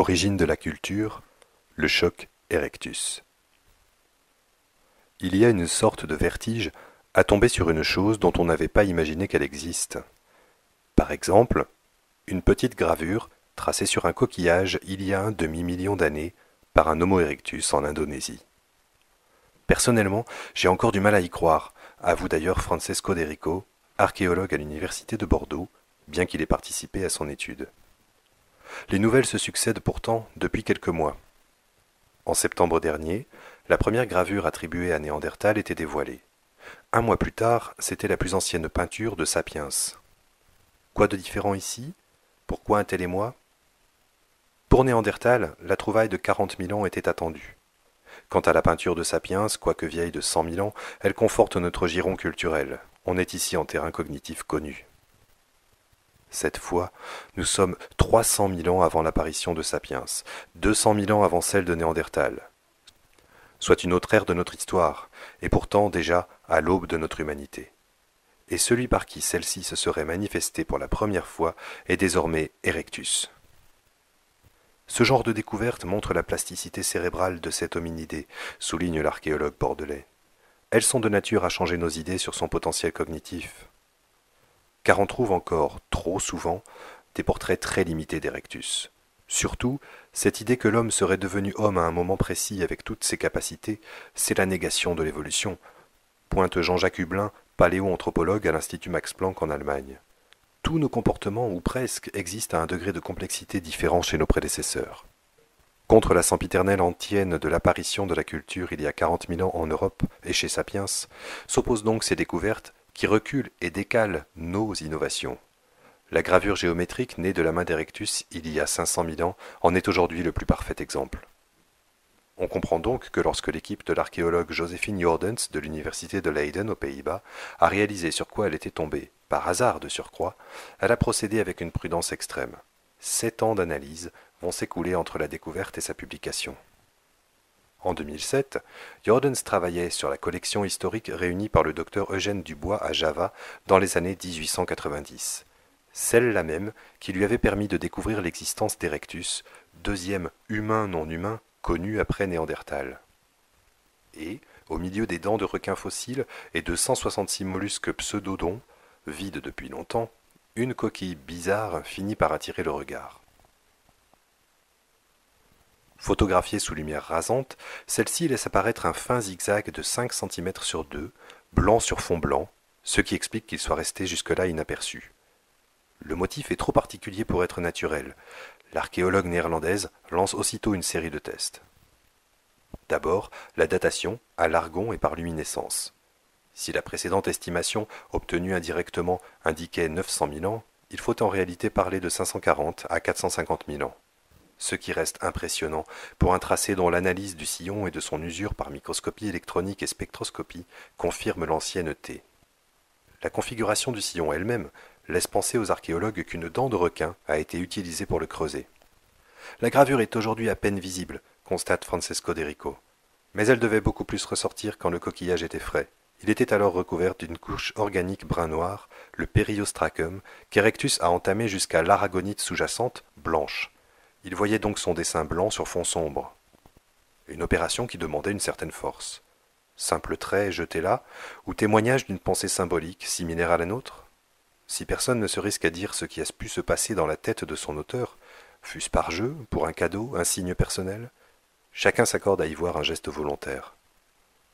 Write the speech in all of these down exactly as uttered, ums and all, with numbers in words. Origine de la culture, le choc erectus. Il y a une sorte de vertige à tomber sur une chose dont on n'avait pas imaginé qu'elle existe. Par exemple, une petite gravure tracée sur un coquillage il y a un demi-million d'années par un Homo erectus en Indonésie. Personnellement, j'ai encore du mal à y croire, avoue d'ailleurs Francesco d'Errico, archéologue à l'université de Bordeaux, bien qu'il ait participé à son étude. Les nouvelles se succèdent pourtant depuis quelques mois. En septembre dernier, la première gravure attribuée à Néandertal était dévoilée. Un mois plus tard, c'était la plus ancienne peinture de Sapiens. Quoi de différent ici? Pourquoi un tel émoi? Pour Néandertal, la trouvaille de quarante mille ans était attendue. Quant à la peinture de Sapiens, quoique vieille de cent mille ans, elle conforte notre giron culturel. On est ici en terrain cognitif connu. Cette fois, nous sommes trois cent mille ans avant l'apparition de Sapiens, deux cent mille ans avant celle de Néandertal. Soit une autre ère de notre histoire, et pourtant déjà à l'aube de notre humanité. Et celui par qui celle-ci se serait manifestée pour la première fois est désormais Erectus. Ce genre de découverte montre la plasticité cérébrale de cet hominidé, souligne l'archéologue bordelais. Elles sont de nature à changer nos idées sur son potentiel cognitif. Car on trouve encore, trop souvent, des portraits très limités d'Erectus. Surtout, cette idée que l'homme serait devenu homme à un moment précis avec toutes ses capacités, c'est la négation de l'évolution, pointe Jean-Jacques Hublin, paléo-anthropologue à l'Institut Max Planck en Allemagne. Tous nos comportements, ou presque, existent à un degré de complexité différent chez nos prédécesseurs. Contre la sempiternelle antienne de l'apparition de la culture il y a quarante mille ans en Europe et chez Sapiens, s'opposent donc ces découvertes qui reculent et décalent nos innovations. La gravure géométrique née de la main d'Erectus il y a cinq cent mille ans en est aujourd'hui le plus parfait exemple. On comprend donc que lorsque l'équipe de l'archéologue Josephine Joordens de l'université de Leiden aux Pays-Bas a réalisé sur quoi elle était tombée, par hasard de surcroît, elle a procédé avec une prudence extrême. Sept ans d'analyse vont s'écouler entre la découverte et sa publication. En deux mille sept, Joordens travaillait sur la collection historique réunie par le docteur Eugène Dubois à Java dans les années mille huit cent quatre-vingt-dix, celle-là même qui lui avait permis de découvrir l'existence d'Erectus, deuxième humain non humain connu après Néandertal. Et, au milieu des dents de requins fossiles et de cent soixante-six mollusques pseudodons, vides depuis longtemps, une coquille bizarre finit par attirer le regard. Photographiée sous lumière rasante, celle-ci laisse apparaître un fin zigzag de cinq centimètres sur deux, blanc sur fond blanc, ce qui explique qu'il soit resté jusque-là inaperçu. Le motif est trop particulier pour être naturel. L'archéologue néerlandaise lance aussitôt une série de tests. D'abord, la datation à l'argon et par luminescence. Si la précédente estimation, obtenue indirectement, indiquait neuf cent mille ans, il faut en réalité parler de cinq cent quarante à quatre cent cinquante mille ans. Ce qui reste impressionnant pour un tracé dont l'analyse du sillon et de son usure par microscopie électronique et spectroscopie confirme l'ancienneté. La configuration du sillon elle-même laisse penser aux archéologues qu'une dent de requin a été utilisée pour le creuser. La gravure est aujourd'hui à peine visible, constate Francesco d'Errico. Mais elle devait beaucoup plus ressortir quand le coquillage était frais. Il était alors recouvert d'une couche organique brun-noir, le périostracum, qu'Erectus a entamé jusqu'à l'aragonite sous-jacente, blanche. Il voyait donc son dessin blanc sur fond sombre. Une opération qui demandait une certaine force. Simple trait jeté là, ou témoignage d'une pensée symbolique similaire à la nôtre? Si personne ne se risque à dire ce qui a pu se passer dans la tête de son auteur, fût-ce par jeu, pour un cadeau, un signe personnel, chacun s'accorde à y voir un geste volontaire.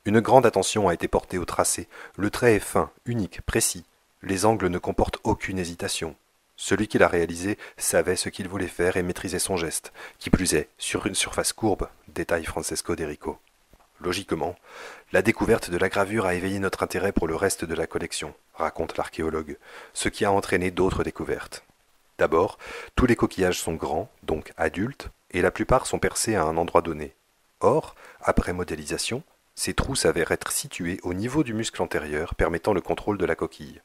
Une grande attention a été portée au tracé, le trait est fin, unique, précis, les angles ne comportent aucune hésitation. Celui qui l'a réalisé savait ce qu'il voulait faire et maîtrisait son geste, qui plus est, sur une surface courbe, détaille Francesco d'Errico. Logiquement, la découverte de la gravure a éveillé notre intérêt pour le reste de la collection, raconte l'archéologue, ce qui a entraîné d'autres découvertes. D'abord, tous les coquillages sont grands, donc adultes, et la plupart sont percés à un endroit donné. Or, après modélisation, ces trous s'avèrent être situés au niveau du muscle antérieur permettant le contrôle de la coquille.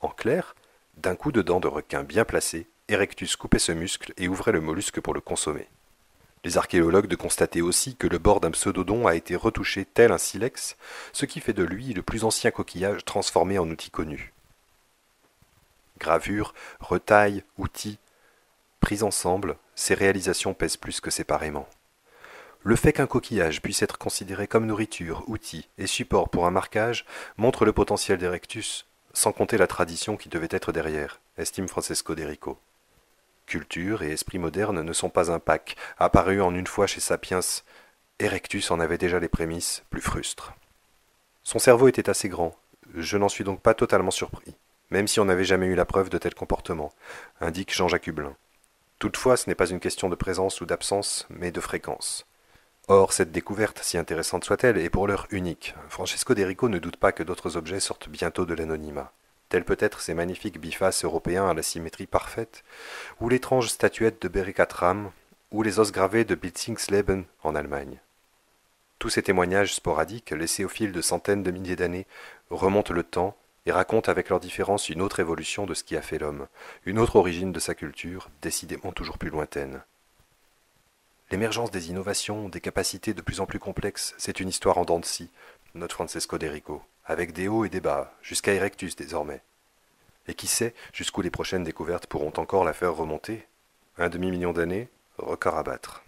En clair, d'un coup de dent de requin bien placé, Erectus coupait ce muscle et ouvrait le mollusque pour le consommer. Les archéologues de constater aussi que le bord d'un pseudodon a été retouché tel un silex, ce qui fait de lui le plus ancien coquillage transformé en outil connu. Gravure, retaille, outil, pris ensemble, ces réalisations pèsent plus que séparément. Le fait qu'un coquillage puisse être considéré comme nourriture, outil et support pour un marquage montre le potentiel d'Erectus, sans compter la tradition qui devait être derrière, estime Francesco d'Errico. Culture et esprit moderne ne sont pas un pack, apparu en une fois chez Sapiens. Erectus en avait déjà les prémices, plus frustres. Son cerveau était assez grand, je n'en suis donc pas totalement surpris, même si on n'avait jamais eu la preuve de tel comportement, indique Jean-Jacques Hublin. Toutefois, ce n'est pas une question de présence ou d'absence, mais de fréquence. Or, cette découverte, si intéressante soit-elle, est pour l'heure unique. Francesco d'Errico ne doute pas que d'autres objets sortent bientôt de l'anonymat. Tels peut-être ces magnifiques bifaces européens à la symétrie parfaite, ou l'étrange statuette de Bericatram, ou les os gravés de Bitzingsleben en Allemagne. Tous ces témoignages sporadiques, laissés au fil de centaines de milliers d'années, remontent le temps et racontent avec leurs différences une autre évolution de ce qui a fait l'homme, une autre origine de sa culture, décidément toujours plus lointaine. L'émergence des innovations, des capacités de plus en plus complexes, c'est une histoire en dents de scie, note Francesco d'Errico, avec des hauts et des bas, jusqu'à Erectus désormais. Et qui sait jusqu'où les prochaines découvertes pourront encore la faire remonter? Un demi-million d'années, record à battre.